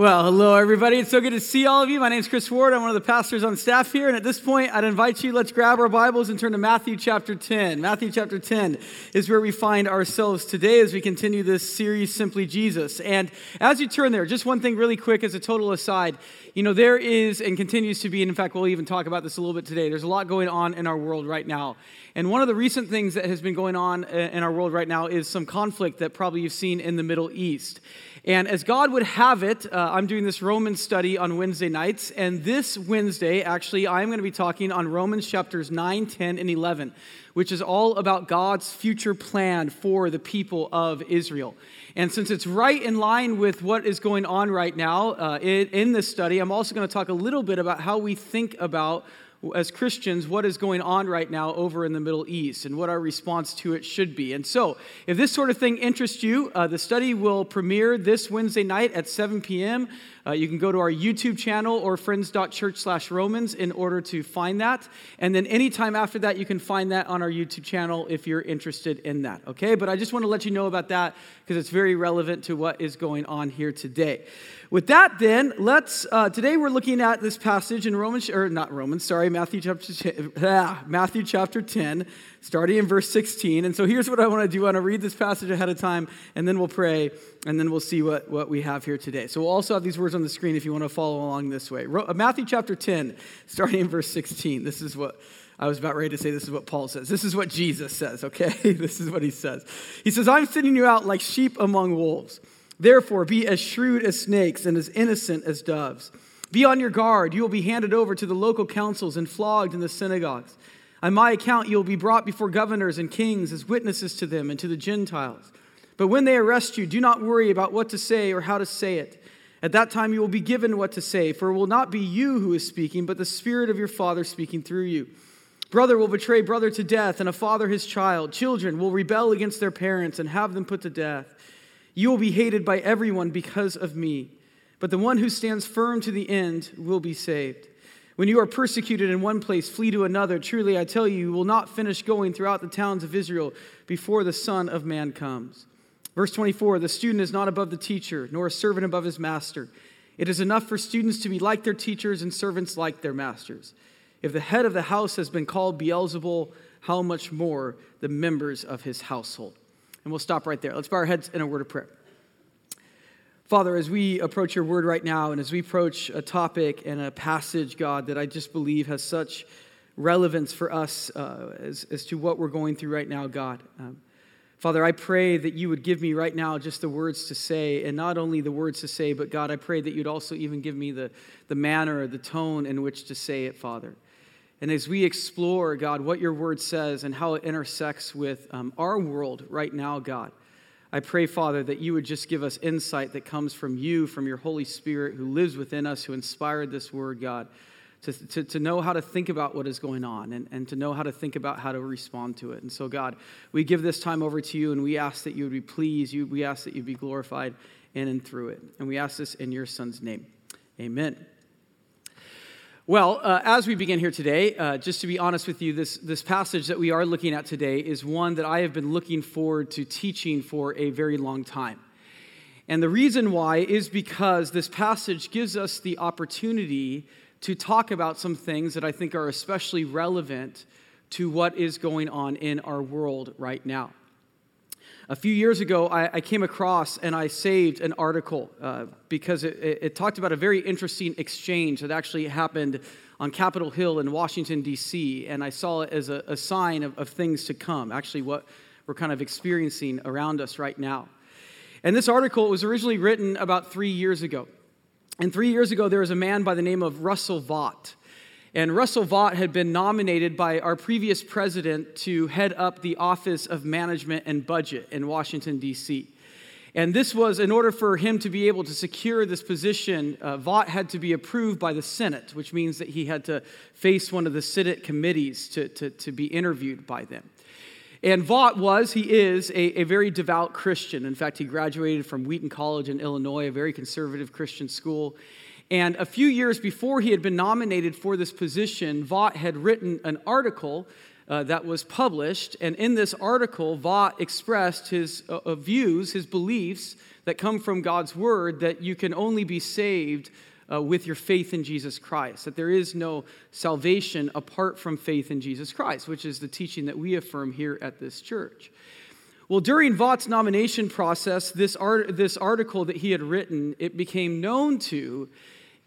Well, hello, everybody. It's so good to see all of you. My name's Chris Ward. I'm one of the pastors on staff here. And at this point, I'd invite you, let's grab our Bibles and turn to Matthew chapter 10. Matthew chapter 10 is where we find ourselves today as we continue this series, Simply Jesus. And as you turn there, just one thing really quick as a total aside. You know, there is and continues to be, and in fact, we'll even talk about this a little bit today. There's a lot going on in our world right now. And one of the recent things that has been going on in our world right now is some conflict that probably you've seen in the Middle East. And as God would have it, I'm doing this Romans study on Wednesday nights, and this Wednesday, actually, I'm going to be talking on Romans chapters 9, 10, and 11, which is all about God's future plan for the people of Israel. And since it's right in line with what is going on right now in this study, I'm also going to talk a little bit about how we think about, as Christians, what is going on right now over in the Middle East and what our response to it should be. And so, if this sort of thing interests you, the study will premiere this Wednesday night at 7 p.m. You can go to our YouTube channel or friends.church/Romans in order to find that. And then anytime after that, you can find that on our YouTube channel if you're interested in that, okay? But I just want to let you know about that because it's very relevant to what is going on here today. With that then, let's, today we're looking at this passage in Matthew chapter 10, starting in verse 16. And so here's what I want to do. I want to read this passage ahead of time, and then we'll pray, and then we'll see what we have here today. So we'll also have these words on the screen if you want to follow along this way. Matthew chapter 10, starting in verse 16. This is what I was about ready to say. This is what Paul says. This is what Jesus says, okay? This is what he says. He says, "I'm sending you out like sheep among wolves. Therefore, be as shrewd as snakes and as innocent as doves. Be on your guard. You will be handed over to the local councils and flogged in the synagogues. On my account, you will be brought before governors and kings as witnesses to them and to the Gentiles. But when they arrest you, do not worry about what to say or how to say it. At that time, you will be given what to say, for it will not be you who is speaking, but the Spirit of your Father speaking through you. Brother will betray brother to death, and a father his child. Children will rebel against their parents and have them put to death. You will be hated by everyone because of me, but the one who stands firm to the end will be saved. When you are persecuted in one place, flee to another. Truly, I tell you, you will not finish going throughout the towns of Israel before the Son of Man comes." Verse 24, "The student is not above the teacher, nor a servant above his master. It is enough for students to be like their teachers and servants like their masters. If the head of the house has been called Beelzebul, how much more the members of his household?" And we'll stop right there. Let's bow our heads in a word of prayer. Father, as we approach your word right now, and as we approach a topic and a passage, God, that I just believe has such relevance for us as to what we're going through right now, God. Father, I pray that you would give me right now just the words to say, and not only the words to say, but God, I pray that you'd also even give me the manner, the tone in which to say it, Father. And as we explore, God, what your word says and how it intersects with our world right now, God, I pray, Father, that you would just give us insight that comes from you, from your Holy Spirit who lives within us, who inspired this word, God, to know how to think about what is going on and to know how to think about how to respond to it. And so, God, we give this time over to you, and we ask that you would be pleased. We ask that you'd be glorified in and through it. And we ask this in your Son's name. Amen. Well, as we begin here today, just to be honest with you, this passage that we are looking at today is one that I have been looking forward to teaching for a very long time. And the reason why is because this passage gives us the opportunity to talk about some things that I think are especially relevant to what is going on in our world right now. A few years ago, I came across and I saved an article because it talked about a very interesting exchange that actually happened on Capitol Hill in Washington, D.C., and I saw it as a sign of things to come, actually what we're kind of experiencing around us right now. And this article was originally written about 3 years ago. And 3 years ago, there was a man by the name of Russell Vought. And Russell Vought had been nominated by our previous president to head up the Office of Management and Budget in Washington, D.C. And this was, in order for him to be able to secure this position, Vought had to be approved by the Senate, which means that he had to face one of the Senate committees to be interviewed by them. And Vought is a very devout Christian. In fact, he graduated from Wheaton College in Illinois, a very conservative Christian school. And a few years before he had been nominated for this position, Vought had written an article that was published. And in this article, Vought expressed his views, his beliefs that come from God's word, that you can only be saved with your faith in Jesus Christ, that there is no salvation apart from faith in Jesus Christ, which is the teaching that we affirm here at this church. Well, during Vaught's nomination process, this article that he had written, it became known to,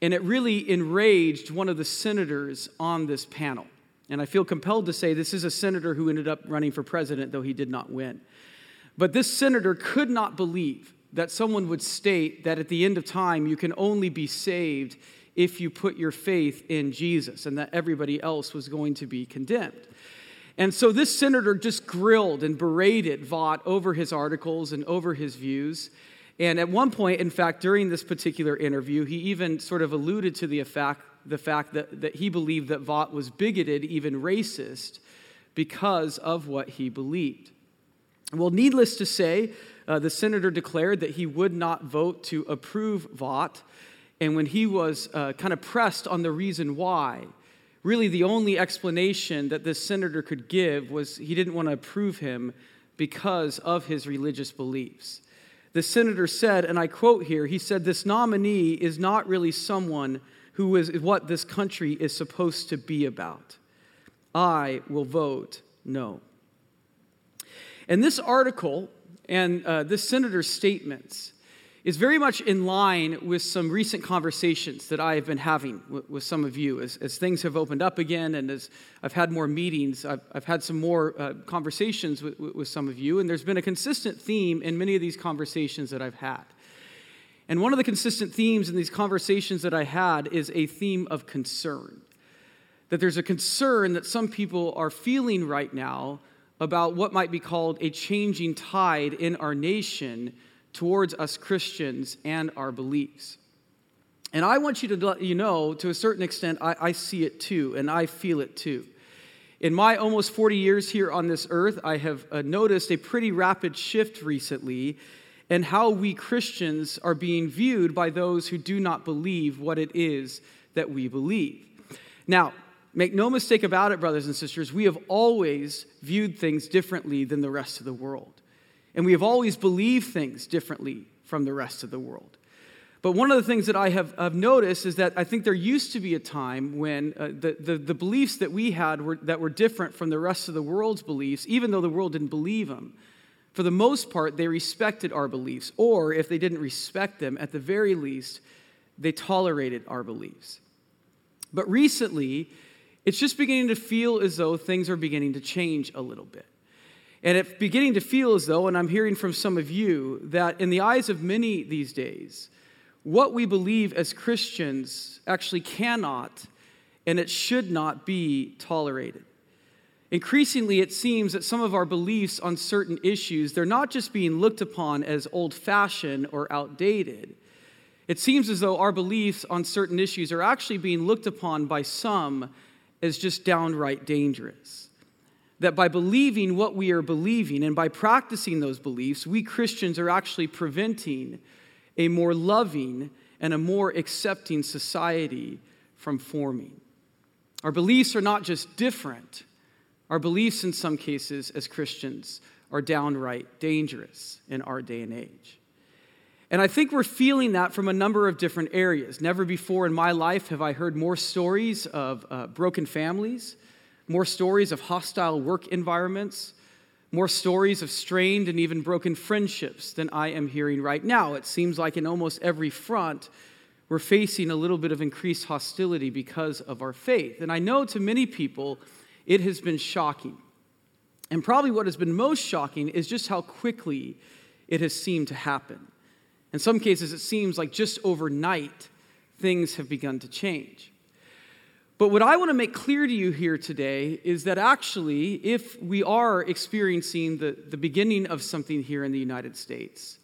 and it really enraged one of the senators on this panel. And I feel compelled to say this is a senator who ended up running for president, though he did not win. But this senator could not believe that someone would state that at the end of time, you can only be saved if you put your faith in Jesus, and that everybody else was going to be condemned. And so this senator just grilled and berated Vought over his articles and over his views. And at one point, in fact, during this particular interview, he even sort of alluded to the fact that he believed that Vought was bigoted, even racist, because of what he believed. Well, needless to say, the senator declared that he would not vote to approve Vought. And when he was kind of pressed on the reason why, really the only explanation that this senator could give was he didn't want to approve him because of his religious beliefs. The senator said, and I quote here, he said, "This nominee is not really someone who is what this country is supposed to be about. I will vote no." And this article and this senator's statements is very much in line with some recent conversations that I have been having with some of you. As things have opened up again and as I've had more meetings, I've had some more conversations with some of you, and there's been a consistent theme in many of these conversations that I've had. And one of the consistent themes in these conversations that I had is a theme of concern, that there's a concern that some people are feeling right now about what might be called a changing tide in our nation towards us Christians and our beliefs. And I want you to let you know, to a certain extent, I see it too, and I feel it too. In my almost 40 years here on this earth, I have noticed a pretty rapid shift recently in how we Christians are being viewed by those who do not believe what it is that we believe. Now, make no mistake about it, brothers and sisters, we have always viewed things differently than the rest of the world. And we have always believed things differently from the rest of the world. But one of the things that I have noticed is that I think there used to be a time when the beliefs that we had that were different from the rest of the world's beliefs, even though the world didn't believe them, for the most part, they respected our beliefs. Or if they didn't respect them, at the very least, they tolerated our beliefs. But recently, it's just beginning to feel as though things are beginning to change a little bit. And it's beginning to feel as though, and I'm hearing from some of you, that in the eyes of many these days, what we believe as Christians actually cannot and it should not be tolerated. Increasingly, it seems that some of our beliefs on certain issues, they're not just being looked upon as old-fashioned or outdated. It seems as though our beliefs on certain issues are actually being looked upon by some as just downright dangerous. That by believing what we are believing and by practicing those beliefs, we Christians are actually preventing a more loving and a more accepting society from forming. Our beliefs are not just different. Our beliefs, in some cases, as Christians, are downright dangerous in our day and age. And I think we're feeling that from a number of different areas. Never before in my life have I heard more stories of broken families, more stories of hostile work environments, more stories of strained and even broken friendships than I am hearing right now. It seems like in almost every front, we're facing a little bit of increased hostility because of our faith. And I know to many people, it has been shocking. And probably what has been most shocking is just how quickly it has seemed to happen. In some cases, it seems like just overnight, things have begun to change. But what I want to make clear to you here today is that actually, if we are experiencing the beginning of something here in the United States,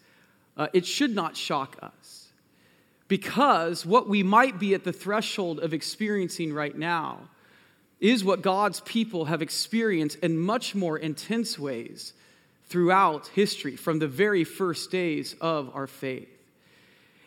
it should not shock us. Because what we might be at the threshold of experiencing right now is what God's people have experienced in much more intense ways throughout history, from the very first days of our faith.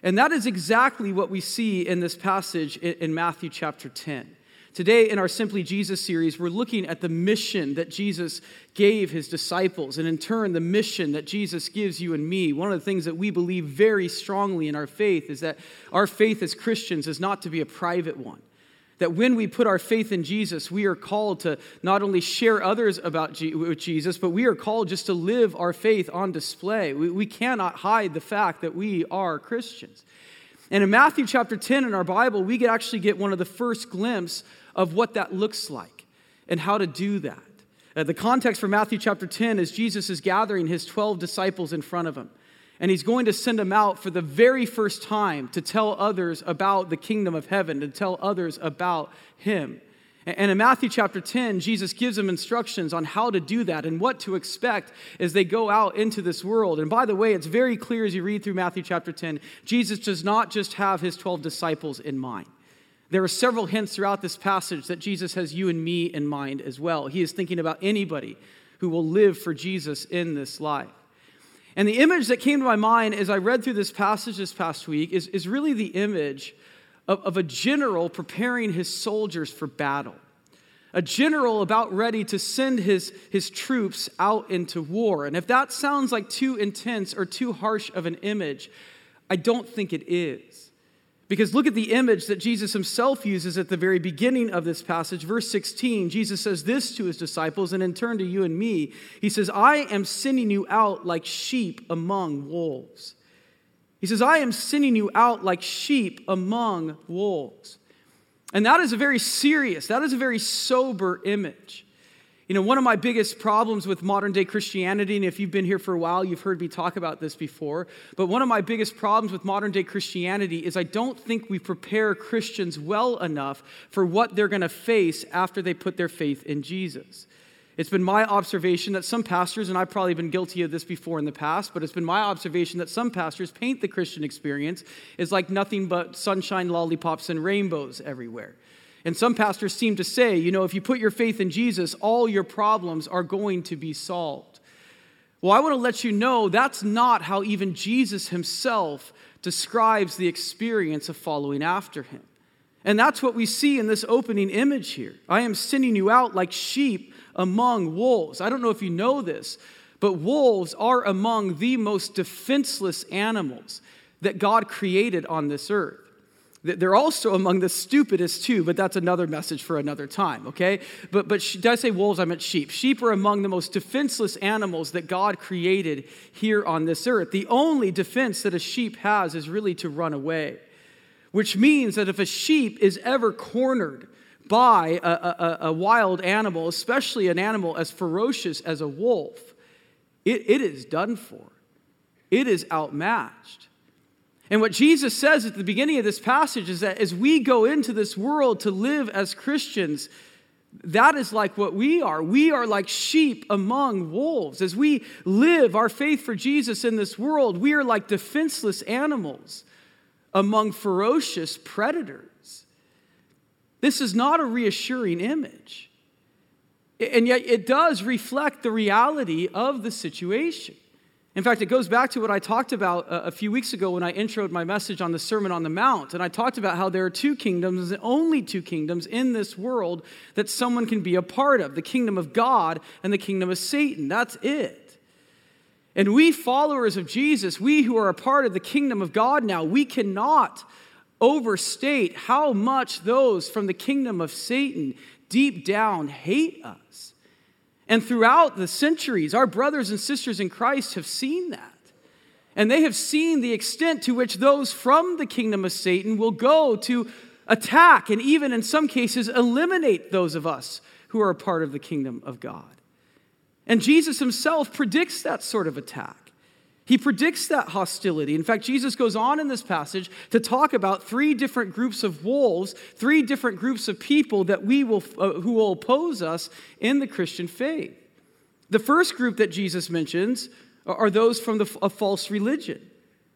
And that is exactly what we see in this passage in Matthew chapter 10. Today in our Simply Jesus series, we're looking at the mission that Jesus gave his disciples, and in turn, the mission that Jesus gives you and me. One of the things that we believe very strongly in our faith is that our faith as Christians is not to be a private one. That when we put our faith in Jesus, we are called to not only share others about with Jesus, but we are called just to live our faith on display. We cannot hide the fact that we are Christians. And in Matthew chapter 10 in our Bible, we actually get one of the first glimpses of what that looks like and how to do that. The context for Matthew chapter 10 is Jesus is gathering his 12 disciples in front of him. And he's going to send them out for the very first time to tell others about the kingdom of heaven, to tell others about him. And in Matthew chapter 10, Jesus gives them instructions on how to do that and what to expect as they go out into this world. And by the way, it's very clear as you read through Matthew chapter 10, Jesus does not just have his 12 disciples in mind. There are several hints throughout this passage that Jesus has you and me in mind as well. He is thinking about anybody who will live for Jesus in this life. And the image that came to my mind as I read through this passage this past week is really the image of a general preparing his soldiers for battle. A general about ready to send his troops out into war. And if that sounds like too intense or too harsh of an image, I don't think it is. Because look at the image that Jesus himself uses at the very beginning of this passage. Verse 16, Jesus says this to his disciples, and in turn to you and me. He says, I am sending you out like sheep among wolves. He says, I am sending you out like sheep among wolves. And that is a very serious, that is a very sober image. You know, one of my biggest problems with modern day Christianity, and if you've been here for a while, you've heard me talk about this before, but one of my biggest problems with modern day Christianity is I don't think we prepare Christians well enough for what they're going to face after they put their faith in Jesus. It's been my observation that some pastors, and I've probably been guilty of this before in the past, but it's been my observation that some pastors paint the Christian experience as like nothing but sunshine, lollipops, and rainbows everywhere. And some pastors seem to say, you know, if you put your faith in Jesus, all your problems are going to be solved. Well, I want to let you know that's not how even Jesus himself describes the experience of following after him. And that's what we see in this opening image here. I am sending you out like sheep among wolves. I don't know if you know this, but wolves are among the most defenseless animals that God created on this earth. They're also among the stupidest too, but that's another message for another time, okay? But did I say wolves? I meant sheep. Sheep are among the most defenseless animals that God created here on this earth. The only defense that a sheep has is really to run away, which means that if a sheep is ever cornered by a wild animal, especially an animal as ferocious as a wolf, it is done for. It is outmatched. And what Jesus says at the beginning of this passage is that as we go into this world to live as Christians, that is like what we are. We are like sheep among wolves. As we live our faith for Jesus in this world, we are like defenseless animals among ferocious predators. This is not a reassuring image. And yet it does reflect the reality of the situation. In fact, it goes back to what I talked about a few weeks ago when I introed my message on the Sermon on the Mount. And I talked about how there are two kingdoms, and only two kingdoms in this world that someone can be a part of. The kingdom of God and the kingdom of Satan. That's it. And we followers of Jesus, we who are a part of the kingdom of God now, we cannot overstate how much those from the kingdom of Satan deep down hate us. And throughout the centuries, our brothers and sisters in Christ have seen that. And they have seen the extent to which those from the kingdom of Satan will go to attack and even in some cases eliminate those of us who are a part of the kingdom of God. And Jesus himself predicts that sort of attack. He predicts that hostility. In fact, Jesus goes on in this passage to talk about three different groups of wolves, three different groups of people that who will oppose us in the Christian faith. The first group that Jesus mentions are those from a false religion.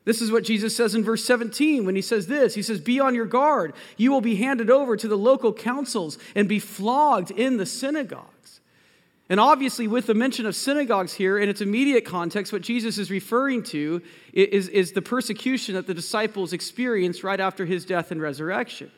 This is what Jesus says in verse 17 when he says this. He says, "Be on your guard. You will be handed over to the local councils and be flogged in the synagogue." And obviously, with the mention of synagogues here, in its immediate context, what Jesus is referring to is the persecution that the disciples experienced right after his death and resurrection.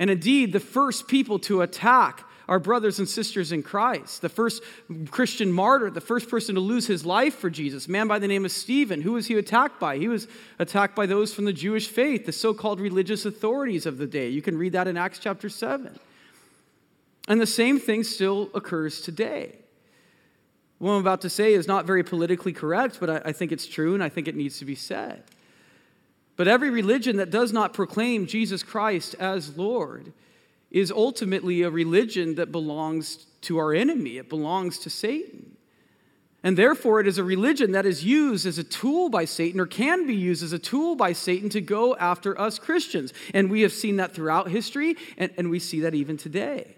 And indeed, the first people to attack our brothers and sisters in Christ, the first Christian martyr, the first person to lose his life for Jesus, a man by the name of Stephen. Who was he attacked by? He was attacked by those from the Jewish faith, the so-called religious authorities of the day. You can read that in Acts chapter 7. And the same thing still occurs today. What I'm about to say is not very politically correct, but I think it's true and I think it needs to be said. But every religion that does not proclaim Jesus Christ as Lord is ultimately a religion that belongs to our enemy. It belongs to Satan. And therefore, it is a religion that is used as a tool by Satan, or can be used as a tool by Satan, to go after us Christians. And we have seen that throughout history, and we see that even today.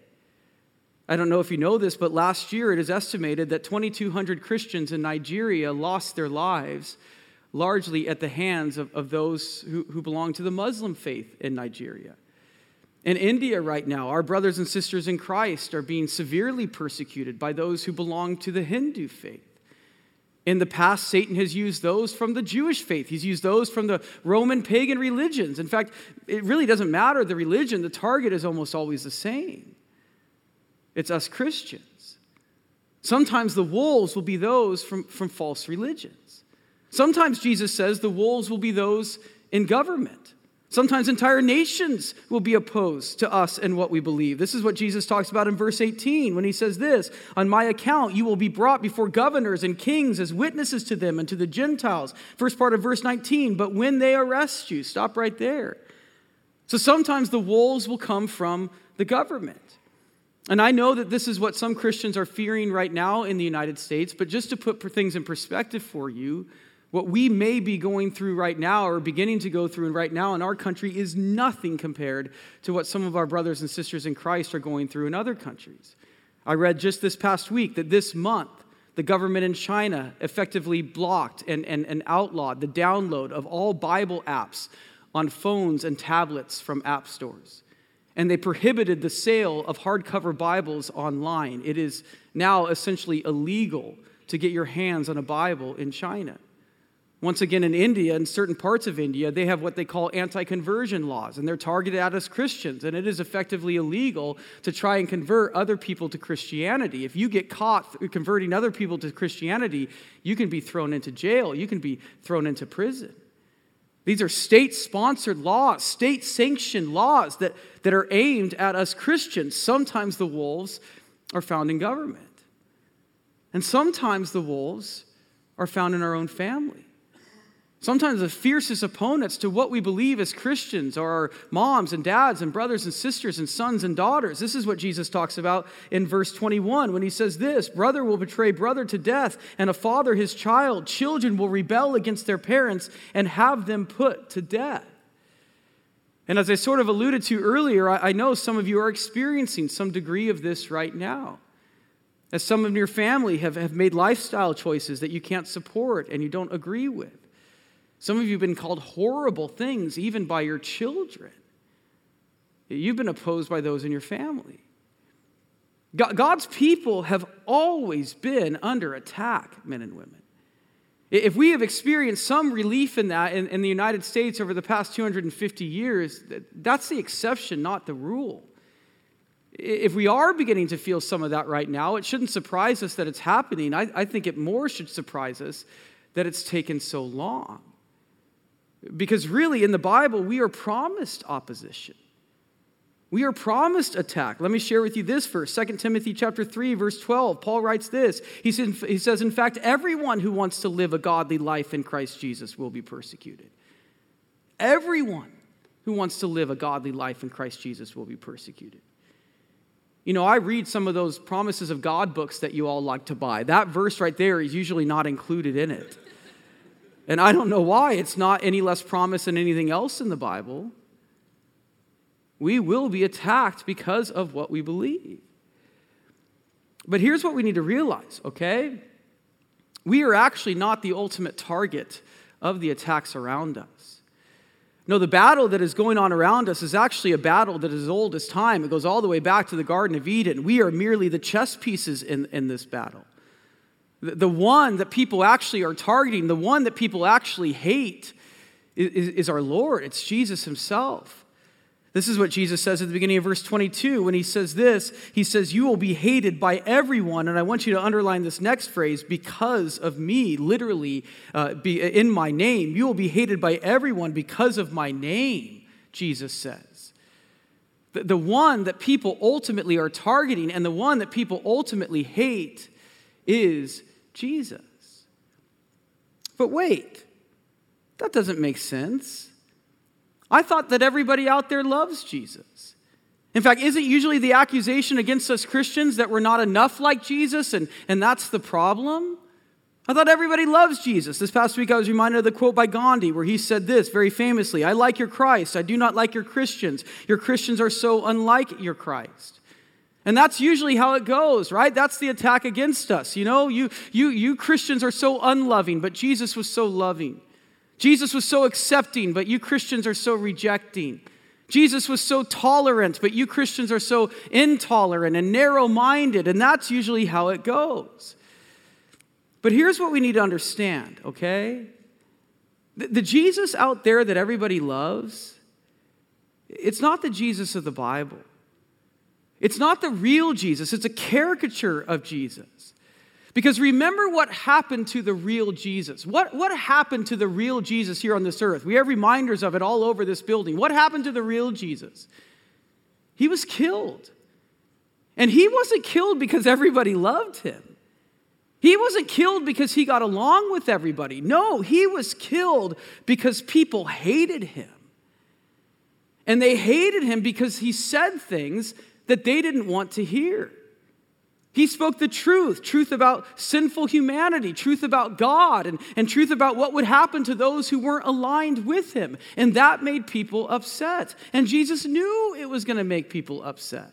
I don't know if you know this, but last year it is estimated that 2,200 Christians in Nigeria lost their lives, largely at the hands of those who belong to the Muslim faith in Nigeria. In India right now, our brothers and sisters in Christ are being severely persecuted by those who belong to the Hindu faith. In the past, Satan has used those from the Jewish faith. He's used those from the Roman pagan religions. In fact, it really doesn't matter the religion. The target is almost always the same. It's us Christians. Sometimes the wolves will be those from false religions. Sometimes Jesus says the wolves will be those in government. Sometimes entire nations will be opposed to us and what we believe. This is what Jesus talks about in verse 18 when he says this: "On my account you will be brought before governors and kings as witnesses to them and to the Gentiles." First part of verse 19, "But when they arrest you," stop right there. So sometimes the wolves will come from the government. And I know that this is what some Christians are fearing right now in the United States, but just to put things in perspective for you, what we may be going through right now, or beginning to go through right now in our country, is nothing compared to what some of our brothers and sisters in Christ are going through in other countries. I read just this past week that this month, the government in China effectively blocked and outlawed the download of all Bible apps on phones and tablets from app stores. And they prohibited the sale of hardcover Bibles online. It is now essentially illegal to get your hands on a Bible in China. Once again, in India, in certain parts of India, they have what they call anti-conversion laws, and they're targeted at us Christians, and it is effectively illegal to try and convert other people to Christianity. If you get caught converting other people to Christianity, you can be thrown into jail. You can be thrown into prison. These are state-sponsored laws, state-sanctioned laws that are aimed at us Christians. Sometimes the wolves are found in government, and sometimes the wolves are found in our own family. Sometimes the fiercest opponents to what we believe as Christians are our moms and dads and brothers and sisters and sons and daughters. This is what Jesus talks about in verse 21 when he says this: "Brother will betray brother to death, and a father his child. Children will rebel against their parents and have them put to death." And as I sort of alluded to earlier, I know some of you are experiencing some degree of this right now, as some of your family have made lifestyle choices that you can't support and you don't agree with. Some of you have been called horrible things, even by your children. You've been opposed by those in your family. God's people have always been under attack, men and women. If we have experienced some relief in that in the United States over the past 250 years, that's the exception, not the rule. If we are beginning to feel some of that right now, it shouldn't surprise us that it's happening. I think it more should surprise us that it's taken so long. Because really, in the Bible, we are promised opposition. We are promised attack. Let me share with you this verse, 2 Timothy chapter 3, verse 12. Paul writes this. He says, "In fact, everyone who wants to live a godly life in Christ Jesus will be persecuted." Everyone who wants to live a godly life in Christ Jesus will be persecuted. You know, I read some of those promises of God books that you all like to buy. That verse right there is usually not included in it. And I don't know why. It's not any less promise than anything else in the Bible. We will be attacked because of what we believe. But here's what we need to realize, okay? We are actually not the ultimate target of the attacks around us. No, the battle that is going on around us is actually a battle that is as old as time. It goes all the way back to the Garden of Eden. We are merely the chess pieces in this battle. The one that people actually are targeting, the one that people actually hate, is our Lord. It's Jesus himself. This is what Jesus says at the beginning of verse 22. When he says this, he says, you will be hated by everyone. And I want you to underline this next phrase, because of me, literally, in my name. You will be hated by everyone because of my name, Jesus says. The one that people ultimately are targeting and the one that people ultimately hate is Jesus. But wait, that doesn't make sense. I thought that everybody out there loves Jesus. In fact, isn't usually the accusation against us Christians that we're not enough like Jesus and that's the problem? I thought everybody loves Jesus. This past week I was reminded of the quote by Gandhi where he said this very famously, I like your Christ, I do not like your Christians. Your Christians are so unlike your Christ. And that's usually how it goes, right? That's the attack against us. You know, you Christians are so unloving, but Jesus was so loving. Jesus was so accepting, but you Christians are so rejecting. Jesus was so tolerant, but you Christians are so intolerant and narrow-minded, and that's usually how it goes. But here's what we need to understand, okay? The Jesus out there that everybody loves, it's not the Jesus of the Bible. It's not the real Jesus. It's a caricature of Jesus. Because remember what happened to the real Jesus. What happened to the real Jesus here on this earth? We have reminders of it all over this building. What happened to the real Jesus? He was killed. And he wasn't killed because everybody loved him. He wasn't killed because he got along with everybody. No, he was killed because people hated him. And they hated him because he said things that they didn't want to hear. He spoke the truth about sinful humanity, truth about God, and truth about what would happen to those who weren't aligned with him. And that made people upset. And Jesus knew it was going to make people upset.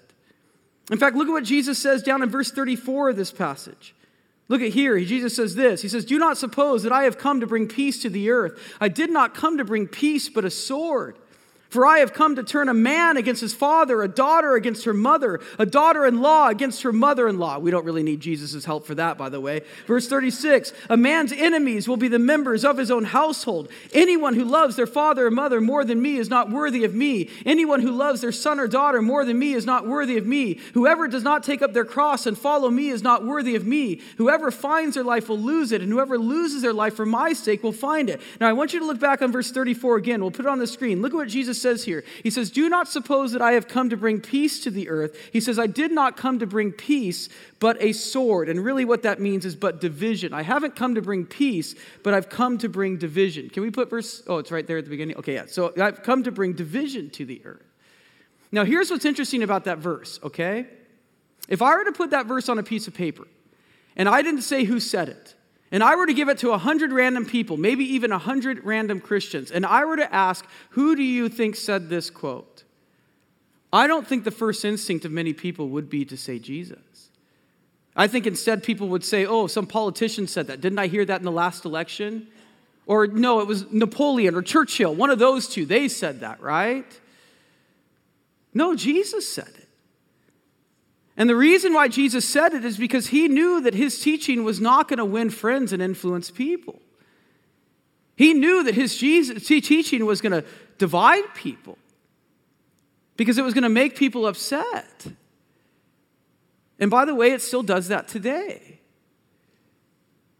In fact, look at what Jesus says down in verse 34 of this passage. Look at here. Jesus says this. He says, do not suppose that I have come to bring peace to the earth. I did not come to bring peace, but a sword. For I have come to turn a man against his father, a daughter against her mother, a daughter-in-law against her mother-in-law. We don't really need Jesus' help for that, by the way. Verse 36, a man's enemies will be the members of his own household. Anyone who loves their father or mother more than me is not worthy of me. Anyone who loves their son or daughter more than me is not worthy of me. Whoever does not take up their cross and follow me is not worthy of me. Whoever finds their life will lose it, and whoever loses their life for my sake will find it. Now, I want you to look back on verse 34 again. We'll put it on the screen. Look at what Jesus says here. He says, do not suppose that I have come to bring peace to the earth. He says, I did not come to bring peace, but a sword. And really what that means is but division. I haven't come to bring peace, but I've come to bring division. Can we put verse, oh, it's right there at the beginning. Okay, yeah. So I've come to bring division to the earth. Now here's what's interesting about that verse, okay? If I were to put that verse on a piece of paper, and I didn't say who said it, and I were to give it to 100 random people, maybe even 100 random Christians, and I were to ask, who do you think said this quote? I don't think the first instinct of many people would be to say Jesus. I think instead people would say, oh, some politician said that. Didn't I hear that in the last election? Or no, it was Napoleon or Churchill, one of those two. They said that, right? No, Jesus said it. And the reason why Jesus said it is because he knew that his teaching was not going to win friends and influence people. He knew that his teaching was going to divide people because it was going to make people upset. And by the way, it still does that today.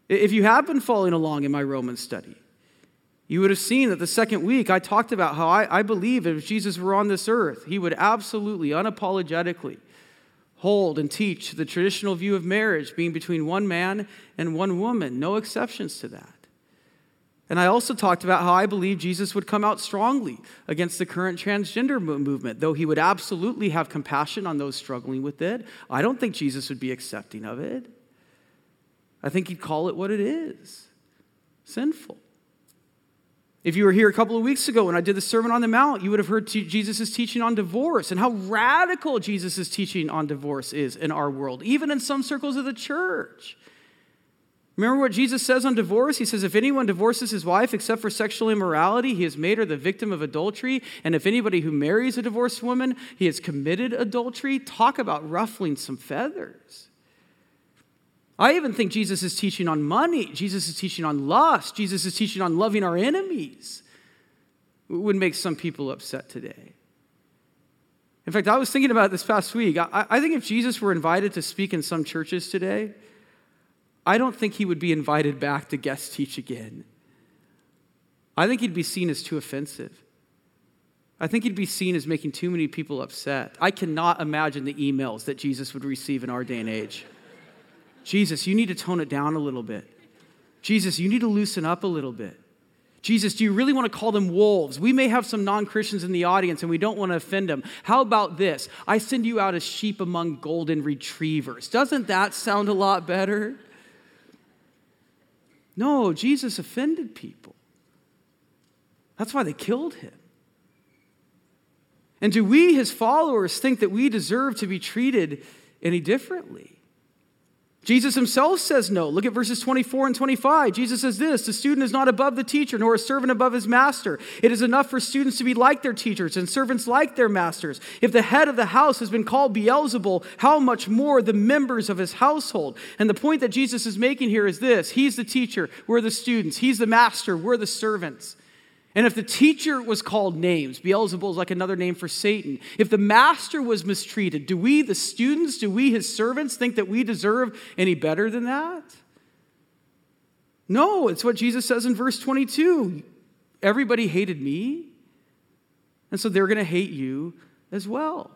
If you have been following along in my Romans study, you would have seen that the second week I talked about how I believe if Jesus were on this earth, he would absolutely, unapologetically, hold and teach the traditional view of marriage being between one man and one woman. No exceptions to that. And I also talked about how I believe Jesus would come out strongly against the current transgender movement, though he would absolutely have compassion on those struggling with it. I don't think Jesus would be accepting of it. I think he'd call it what it is, sinful. If you were here a couple of weeks ago when I did the Sermon on the Mount, you would have heard Jesus' teaching on divorce and how radical Jesus' teaching on divorce is in our world, even in some circles of the church. Remember what Jesus says on divorce? He says, if anyone divorces his wife except for sexual immorality, he has made her the victim of adultery. And if anybody who marries a divorced woman, he has committed adultery. Talk about ruffling some feathers. I even think Jesus is teaching on money. Jesus is teaching on lust. Jesus is teaching on loving our enemies. It would make some people upset today. In fact, I was thinking about this past week. I think if Jesus were invited to speak in some churches today, I don't think he would be invited back to guest teach again. I think he'd be seen as too offensive. I think he'd be seen as making too many people upset. I cannot imagine the emails that Jesus would receive in our day and age. Jesus, you need to tone it down a little bit. Jesus, you need to loosen up a little bit. Jesus, do you really want to call them wolves? We may have some non-Christians in the audience and we don't want to offend them. How about this? I send you out as sheep among golden retrievers. Doesn't that sound a lot better? No, Jesus offended people. That's why they killed him. And do we, his followers, think that we deserve to be treated any differently? Jesus himself says no. Look at verses 24 and 25. Jesus says this, the student is not above the teacher, nor a servant above his master. It is enough for students to be like their teachers and servants like their masters. If the head of the house has been called Beelzebul, how much more the members of his household? And the point that Jesus is making here is this. He's the teacher, we're the students. He's the master, we're the servants. And if the teacher was called names, Beelzebul is like another name for Satan. If the master was mistreated, do we, the students, do we, his servants, think that we deserve any better than that? No, it's what Jesus says in verse 22. Everybody hated me, and so they're going to hate you as well.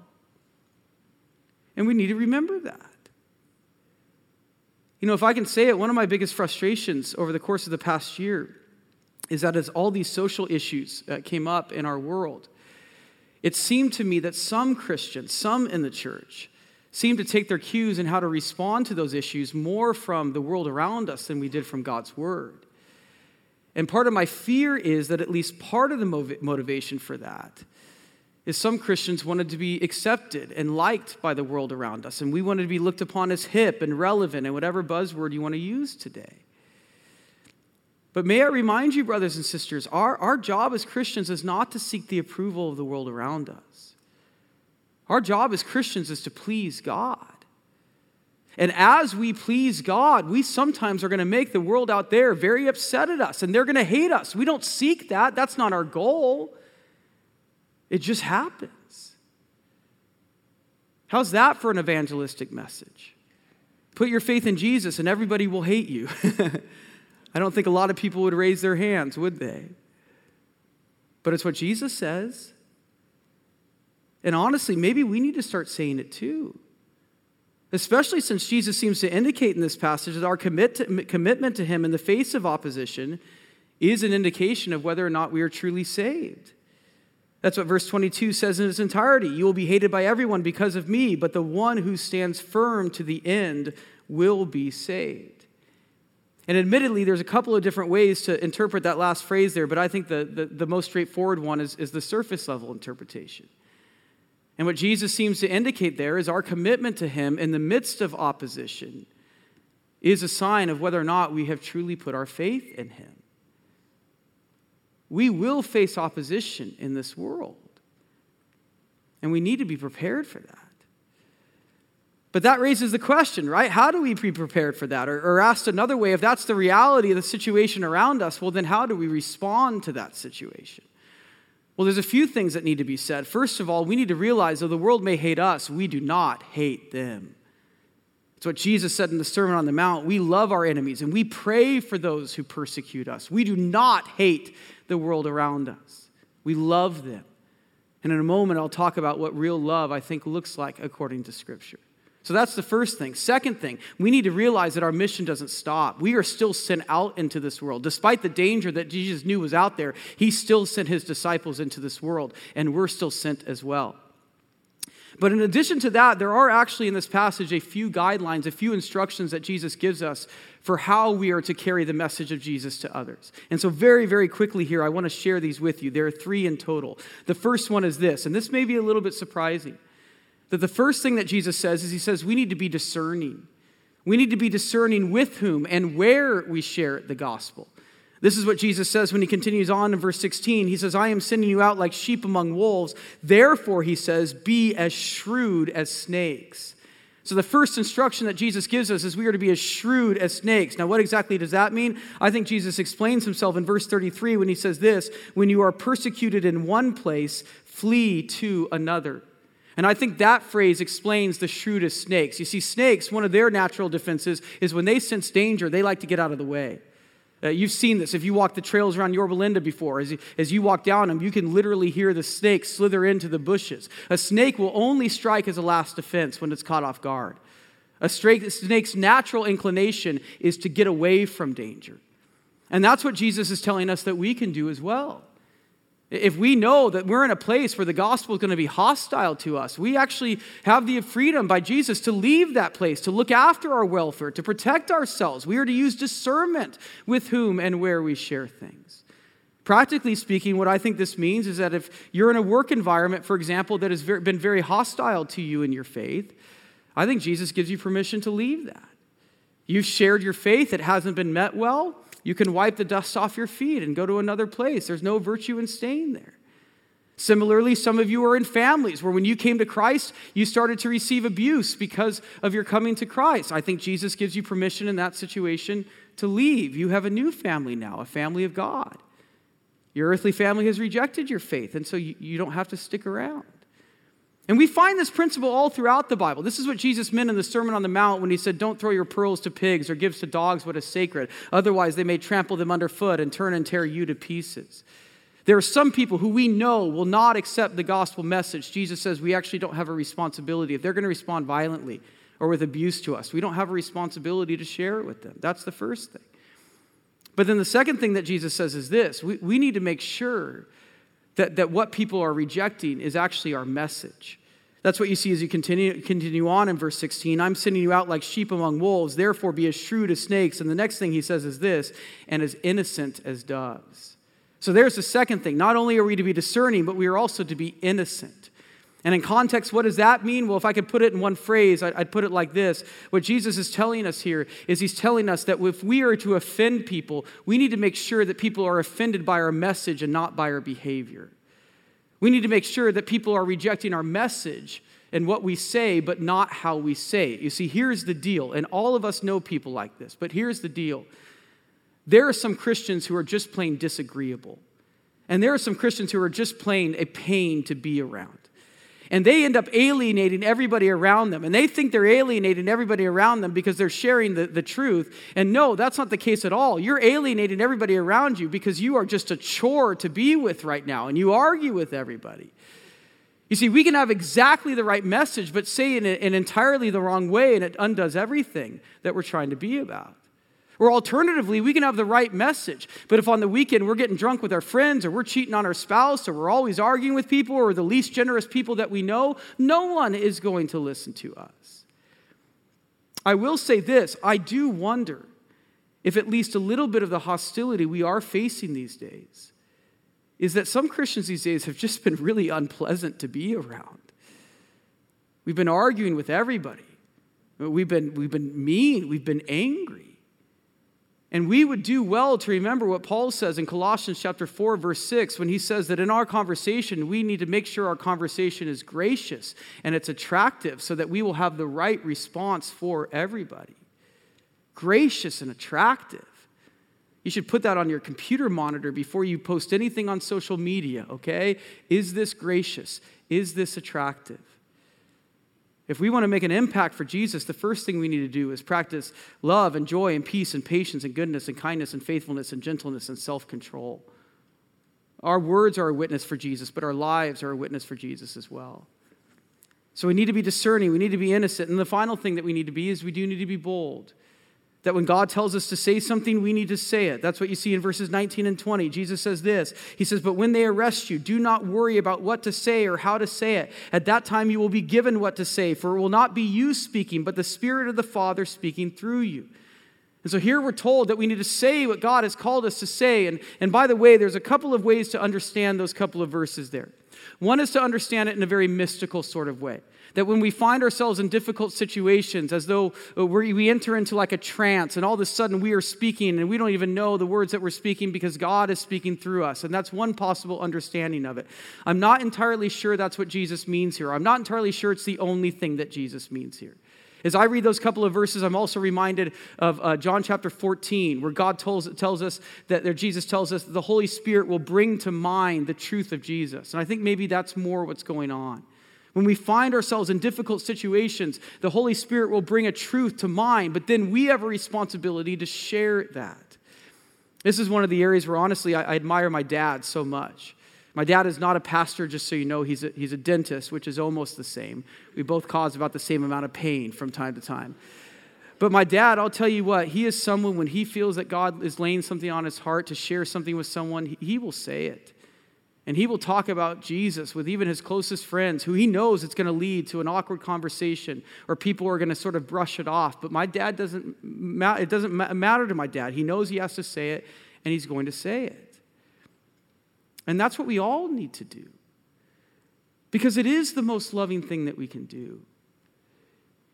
And we need to remember that. You know, if I can say it, one of my biggest frustrations over the course of the past year is that as all these social issues came up in our world, it seemed to me that some Christians, some in the church, seemed to take their cues in how to respond to those issues more from the world around us than we did from God's word. And part of my fear is that at least part of the motivation for that is some Christians wanted to be accepted and liked by the world around us, and we wanted to be looked upon as hip and relevant and whatever buzzword you want to use today. But may I remind you, brothers and sisters, our job as Christians is not to seek the approval of the world around us. Our job as Christians is to please God. And as we please God, we sometimes are going to make the world out there very upset at us, and they're going to hate us. We don't seek that. That's not our goal. It just happens. How's that for an evangelistic message? Put your faith in Jesus and everybody will hate you. I don't think a lot of people would raise their hands, would they? But it's what Jesus says. And honestly, maybe we need to start saying it too. Especially since Jesus seems to indicate in this passage that our commitment to him in the face of opposition is an indication of whether or not we are truly saved. That's what verse 22 says in its entirety. You will be hated by everyone because of me, but the one who stands firm to the end will be saved. And admittedly, there's a couple of different ways to interpret that last phrase there, but I think the most straightforward one is the surface level interpretation. And what Jesus seems to indicate there is our commitment to him in the midst of opposition is a sign of whether or not we have truly put our faith in him. We will face opposition in this world, and we need to be prepared for that. But that raises the question, right? How do we be prepared for that? Or asked another way, if that's the reality of the situation around us, well, then how do we respond to that situation? Well, there's a few things that need to be said. First of all, we need to realize though the world may hate us, we do not hate them. It's what Jesus said in the Sermon on the Mount. We love our enemies and we pray for those who persecute us. We do not hate the world around us. We love them. And in a moment, I'll talk about what real love I think looks like according to Scripture. So that's the first thing. Second thing, we need to realize that our mission doesn't stop. We are still sent out into this world. Despite the danger that Jesus knew was out there, he still sent his disciples into this world, and we're still sent as well. But in addition to that, there are actually in this passage a few guidelines, a few instructions that Jesus gives us for how we are to carry the message of Jesus to others. And so very, very quickly here, I want to share these with you. There are three in total. The first one is this, and this may be a little bit surprising. That the first thing that Jesus says is he says we need to be discerning. We need to be discerning with whom and where we share the gospel. This is what Jesus says when he continues on in verse 16. He says, I am sending you out like sheep among wolves. Therefore, he says, be as shrewd as snakes. So the first instruction that Jesus gives us is we are to be as shrewd as snakes. Now, what exactly does that mean? I think Jesus explains himself in verse 33 when he says this, when you are persecuted in one place, flee to another. And I think that phrase explains the shrewdest snakes. You see, snakes, one of their natural defenses is when they sense danger, they like to get out of the way. You've seen this. If you walked the trails around Yorba Linda before, as you walk down them, you can literally hear the snake slither into the bushes. A snake will only strike as a last defense when it's caught off guard. A snake's natural inclination is to get away from danger. And that's what Jesus is telling us that we can do as well. If we know that we're in a place where the gospel is going to be hostile to us, we actually have the freedom by Jesus to leave that place, to look after our welfare, to protect ourselves. We are to use discernment with whom and where we share things. Practically speaking, what I think this means is that if you're in a work environment, for example, that has been very hostile to you in your faith, I think Jesus gives you permission to leave that. You've shared your faith, it hasn't been met well. You can wipe the dust off your feet and go to another place. There's no virtue in staying there. Similarly, some of you are in families where when you came to Christ, you started to receive abuse because of your coming to Christ. I think Jesus gives you permission in that situation to leave. You have a new family now, a family of God. Your earthly family has rejected your faith, and so you don't have to stick around. And we find this principle all throughout the Bible. This is what Jesus meant in the Sermon on the Mount when he said, "Don't throw your pearls to pigs or give to dogs what is sacred. Otherwise, they may trample them underfoot and turn and tear you to pieces." There are some people who we know will not accept the gospel message. Jesus says we actually don't have a responsibility. If they're going to respond violently or with abuse to us, we don't have a responsibility to share it with them. That's the first thing. But then the second thing that Jesus says is this. We need to make sure that what people are rejecting is actually our message. That's what you see as you continue on in verse 16. "I'm sending you out like sheep among wolves, therefore be as shrewd as snakes." And the next thing he says is this, "and as innocent as doves." So there's the second thing. Not only are we to be discerning, but we are also to be innocent. And in context, what does that mean? Well, if I could put it in one phrase, I'd put it like this. What Jesus is telling us here is he's telling us that if we are to offend people, we need to make sure that people are offended by our message and not by our behavior. We need to make sure that people are rejecting our message and what we say, but not how we say it. You see, here's the deal, and all of us know people like this, but here's the deal. There are some Christians who are just plain disagreeable, and there are some Christians who are just plain a pain to be around. And they end up alienating everybody around them. And they think they're alienating everybody around them because they're sharing the truth. And no, that's not the case at all. You're alienating everybody around you because you are just a chore to be with right now. And you argue with everybody. You see, we can have exactly the right message, but say in an entirely the wrong way, and it undoes everything that we're trying to be about. Or alternatively, we can have the right message, but if on the weekend we're getting drunk with our friends or we're cheating on our spouse or we're always arguing with people or the least generous people that we know, no one is going to listen to us. I will say this, I do wonder if at least a little bit of the hostility we are facing these days is that some Christians these days have just been really unpleasant to be around. We've been arguing with everybody. We've been mean. We've been angry. And we would do well to remember what Paul says in Colossians chapter 4, verse 6, when he says that in our conversation, we need to make sure our conversation is gracious and it's attractive so that we will have the right response for everybody. Gracious and attractive. You should put that on your computer monitor before you post anything on social media, okay? Is this gracious? Is this attractive? If we want to make an impact for Jesus, the first thing we need to do is practice love and joy and peace and patience and goodness and kindness and faithfulness and gentleness and self-control. Our words are a witness for Jesus, but our lives are a witness for Jesus as well. So we need to be discerning. We need to be innocent. And the final thing that we need to be is we do need to be bold. That when God tells us to say something, we need to say it. That's what you see in verses 19 and 20. Jesus says this. He says, "But when they arrest you, do not worry about what to say or how to say it. At that time you will be given what to say, for it will not be you speaking, but the Spirit of the Father speaking through you." And so here we're told that we need to say what God has called us to say. And by the way, there's a couple of ways to understand those couple of verses there. One is to understand it in a very mystical sort of way. That when we find ourselves in difficult situations, as though we enter into like a trance, and all of a sudden we are speaking, and we don't even know the words that we're speaking because God is speaking through us. And that's one possible understanding of it. I'm not entirely sure that's what Jesus means here. I'm not entirely sure it's the only thing that Jesus means here. As I read those couple of verses, I'm also reminded of John chapter 14, where God tells us that Jesus tells us that the Holy Spirit will bring to mind the truth of Jesus. And I think maybe that's more what's going on. When we find ourselves in difficult situations, the Holy Spirit will bring a truth to mind, but then we have a responsibility to share that. This is one of the areas where, honestly, I admire my dad so much. My dad is not a pastor, just so you know. He's a dentist, which is almost the same. We both cause about the same amount of pain from time to time. But my dad, I'll tell you what, he is someone, when he feels that God is laying something on his heart to share something with someone, he will say it. And he will talk about Jesus with even his closest friends, who he knows it's going to lead to an awkward conversation, or people are going to sort of brush it off. But my dad doesn't matter to my dad. He knows he has to say it, and he's going to say it. And that's what we all need to do, because it is the most loving thing that we can do.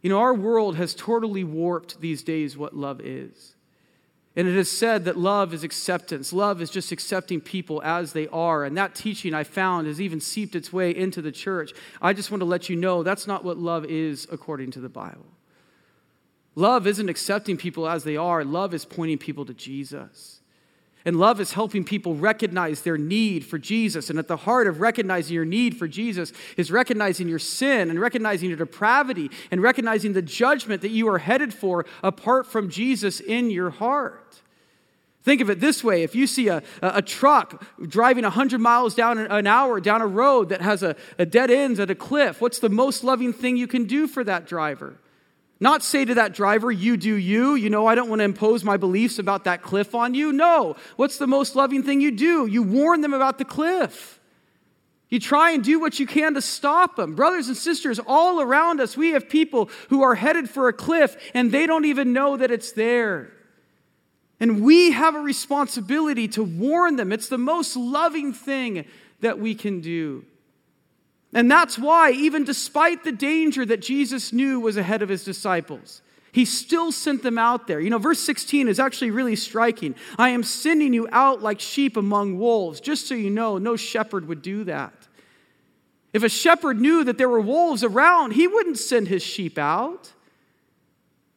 You know, our world has totally warped these days what love is. And it is said that love is acceptance. Love is just accepting people as they are. And that teaching, I found, has even seeped its way into the church. I just want to let you know that's not what love is according to the Bible. Love isn't accepting people as they are. Love is pointing people to Jesus. And love is helping people recognize their need for Jesus. And at the heart of recognizing your need for Jesus is recognizing your sin and recognizing your depravity and recognizing the judgment that you are headed for apart from Jesus in your heart. Think of it this way. If you see a truck driving 100 miles down an hour down a road that has a dead end at a cliff, what's the most loving thing you can do for that driver? Not say to that driver, you do you. You know, I don't want to impose my beliefs about that cliff on you. No. What's the most loving thing you do? You warn them about the cliff. You try and do what you can to stop them. Brothers and sisters, all around us, we have people who are headed for a cliff and they don't even know that it's there. And we have a responsibility to warn them. It's the most loving thing that we can do. And that's why, even despite the danger that Jesus knew was ahead of his disciples, he still sent them out there. You know, verse 16 is actually really striking. I am sending you out like sheep among wolves. Just so you know, no shepherd would do that. If a shepherd knew that there were wolves around, he wouldn't send his sheep out.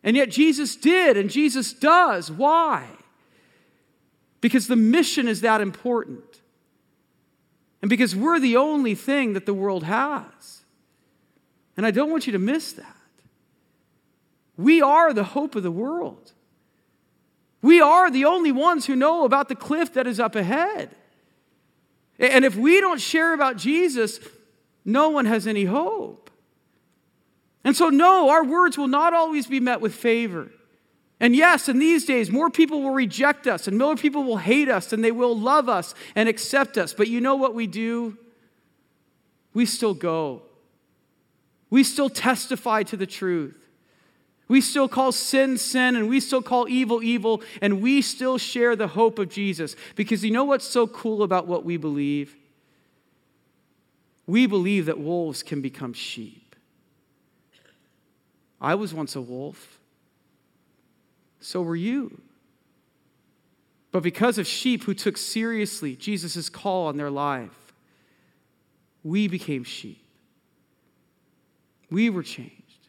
And yet Jesus did, and Jesus does. Why? Because the mission is that important. And because we're the only thing that the world has. And I don't want you to miss that. We are the hope of the world. We are the only ones who know about the cliff that is up ahead. And if we don't share about Jesus, no one has any hope. And so, no, our words will not always be met with favor. And yes, in these days, more people will reject us and more people will hate us than they will love us and accept us. But you know what we do? We still go. We still testify to the truth. We still call sin, sin, and we still call evil, evil, and we still share the hope of Jesus. Because you know what's so cool about what we believe? We believe that wolves can become sheep. I was once a wolf. So were you. But because of sheep who took seriously Jesus' call on their life, we became sheep. We were changed.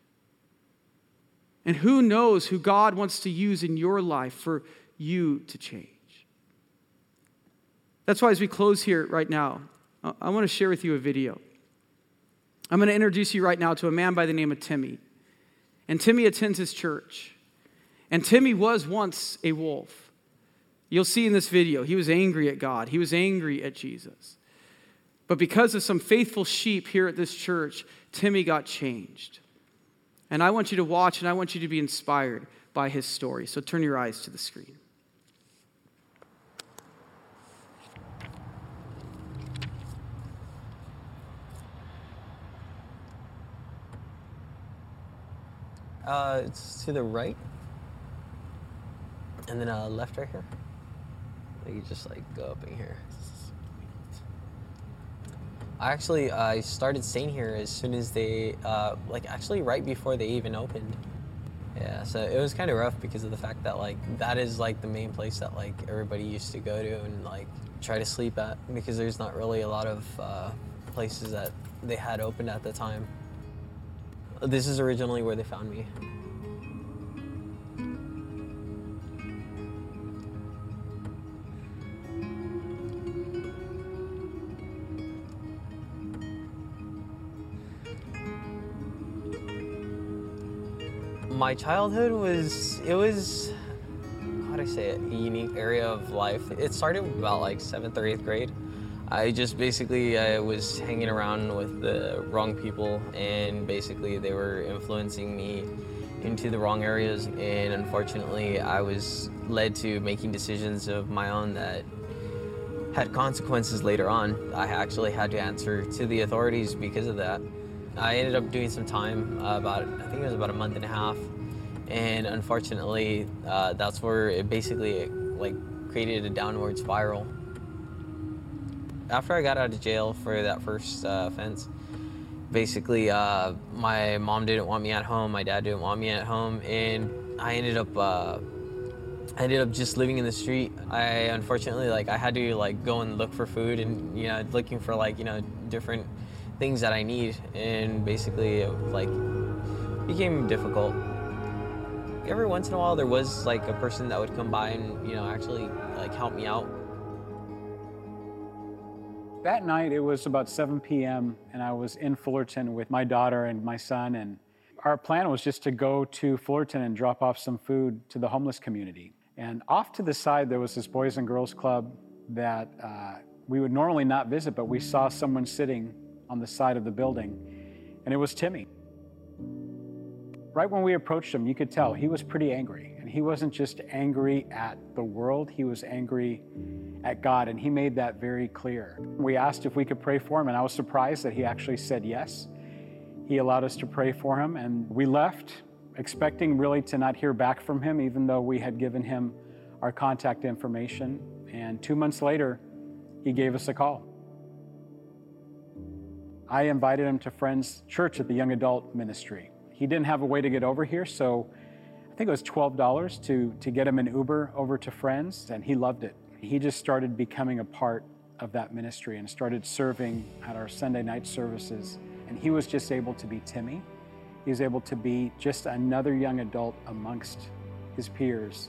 And who knows who God wants to use in your life for you to change. That's why as we close here right now, I want to share with you a video. I'm going to introduce you right now to a man by the name of Timmy. And Timmy attends his church. And Timmy was once a wolf. You'll see in this video, he was angry at God. He was angry at Jesus. But because of some faithful sheep here at this church, Timmy got changed. And I want you to watch, and I want you to be inspired by his story. So turn your eyes to the screen. It's to the right. And then left right here. You just go up in here. I started staying here as soon as they, actually right before they even opened. Yeah, so it was kind of rough because of the fact that that is the main place that everybody used to go to and try to sleep at, because there's not really a lot of places that they had opened at the time. This is originally where they found me. My childhood was, how do I say it, a unique area of life. It started about like 7th or 8th grade. I just basically, I was hanging around with the wrong people, and basically they were influencing me into the wrong areas, and unfortunately I was led to making decisions of my own that had consequences later on. I actually had to answer to the authorities because of that. I ended up doing some time, I think it was about a month and a half, and unfortunately that's where it basically like created a downward spiral. After I got out of jail for that first offense, basically my mom didn't want me at home, my dad didn't want me at home, and I ended up just living in the street. I unfortunately I had to go and look for food, and looking for different things that I need, and basically it became difficult. Every once in a while there was a person that would come by and actually help me out. That night it was about 7 p.m. and I was in Fullerton with my daughter and my son, and our plan was just to go to Fullerton and drop off some food to the homeless community. And off to the side there was this Boys and Girls Club that we would normally not visit, but we saw someone sitting on the side of the building, and it was Timmy. Right when we approached him, you could tell he was pretty angry, and he wasn't just angry at the world, he was angry at God, and he made that very clear. We asked if we could pray for him, and I was surprised that he actually said yes. He allowed us to pray for him, and we left expecting really to not hear back from him, even though we had given him our contact information, and 2 months later, he gave us a call. I invited him to Friends Church at the Young Adult Ministry. He didn't have a way to get over here, so I think it was $12 to get him an Uber over to Friends, and he loved it. He just started becoming a part of that ministry and started serving at our Sunday night services. And he was just able to be Timmy. He was able to be just another young adult amongst his peers.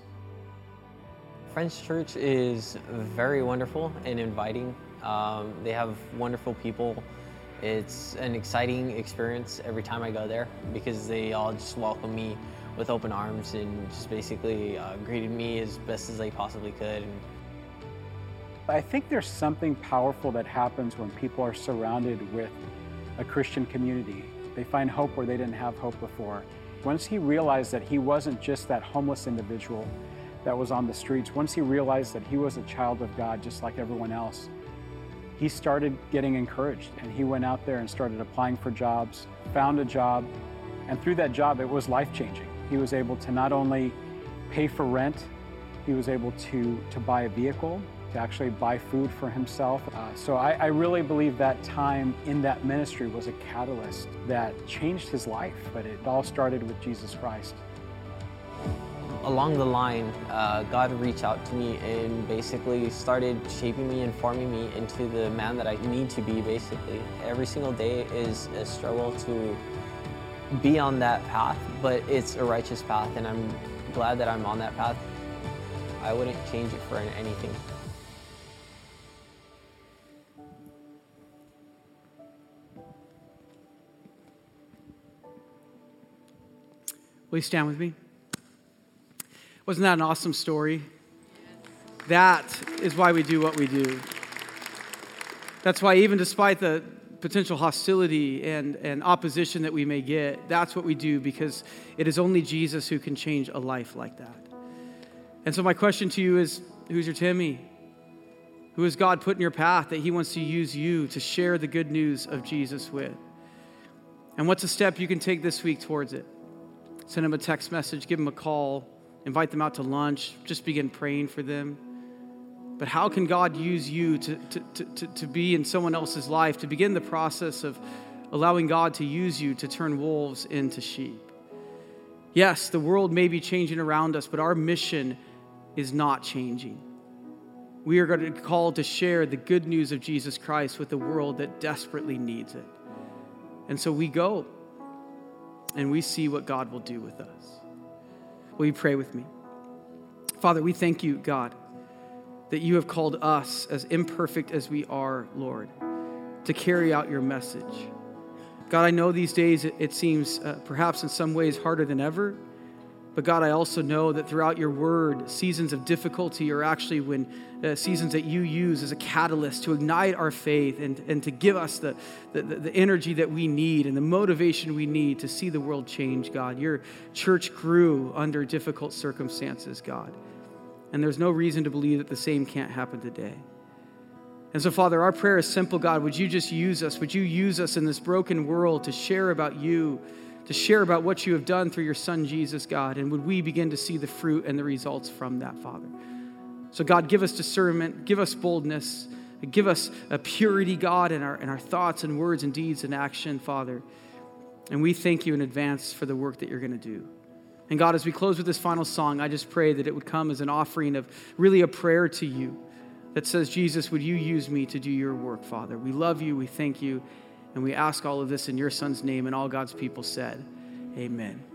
Friends Church is very wonderful and inviting. They have wonderful people. It's an exciting experience every time I go there, because they all just welcome me with open arms and just basically greeted me as best as they possibly could. I think there's something powerful that happens when people are surrounded with a Christian community. They find hope where they didn't have hope before. Once he realized that he wasn't just that homeless individual that was on the streets, once he realized that he was a child of God just like everyone else, he started getting encouraged, and he went out there and started applying for jobs, found a job, and through that job, it was life-changing. He was able to not only pay for rent, he was able to buy a vehicle, to actually buy food for himself. So I really believe that time in that ministry was a catalyst that changed his life, but it all started with Jesus Christ. Along the line, God reached out to me and basically started shaping me and forming me into the man that I need to be, basically. Every single day is a struggle to be on that path, but it's a righteous path, and I'm glad that I'm on that path. I wouldn't change it for anything. Will you stand with me? Wasn't that an awesome story? Yes. That is why we do what we do. That's why, even despite the potential hostility and opposition that we may get, that's what we do, because it is only Jesus who can change a life like that. And so my question to you is, who's your Timmy? Who has God put in your path that he wants to use you to share the good news of Jesus with? And what's a step you can take this week towards it? Send him a text message, give him a call, invite them out to lunch, just begin praying for them. But how can God use you to be in someone else's life, to begin the process of allowing God to use you to turn wolves into sheep? Yes, the world may be changing around us, but our mission is not changing. We are going to be called to share the good news of Jesus Christ with the world that desperately needs it. And so we go, and we see what God will do with us. Will you pray with me? Father, we thank you, God, that you have called us, as imperfect as we are, Lord, to carry out your message. God, I know these days it seems perhaps in some ways harder than ever, But God, I also know that throughout your word, seasons of difficulty are actually when seasons that you use as a catalyst to ignite our faith and to give us the energy that we need and the motivation we need to see the world change, God. Your church grew under difficult circumstances, God. And there's no reason to believe that the same can't happen today. And so, Father, our prayer is simple, God. Would you just use us? Would you use us in this broken world to share about you, to share about what you have done through your son, Jesus, God, and would we begin to see the fruit and the results from that, Father. So God, give us discernment, give us boldness, give us a purity, God, in our thoughts and words and deeds and action, Father. And we thank you in advance for the work that you're gonna do. And God, as we close with this final song, I just pray that it would come as an offering of really a prayer to you that says, Jesus, would you use me to do your work, Father? We love you, we thank you, and we ask all of this in your son's name, and all God's people said, amen.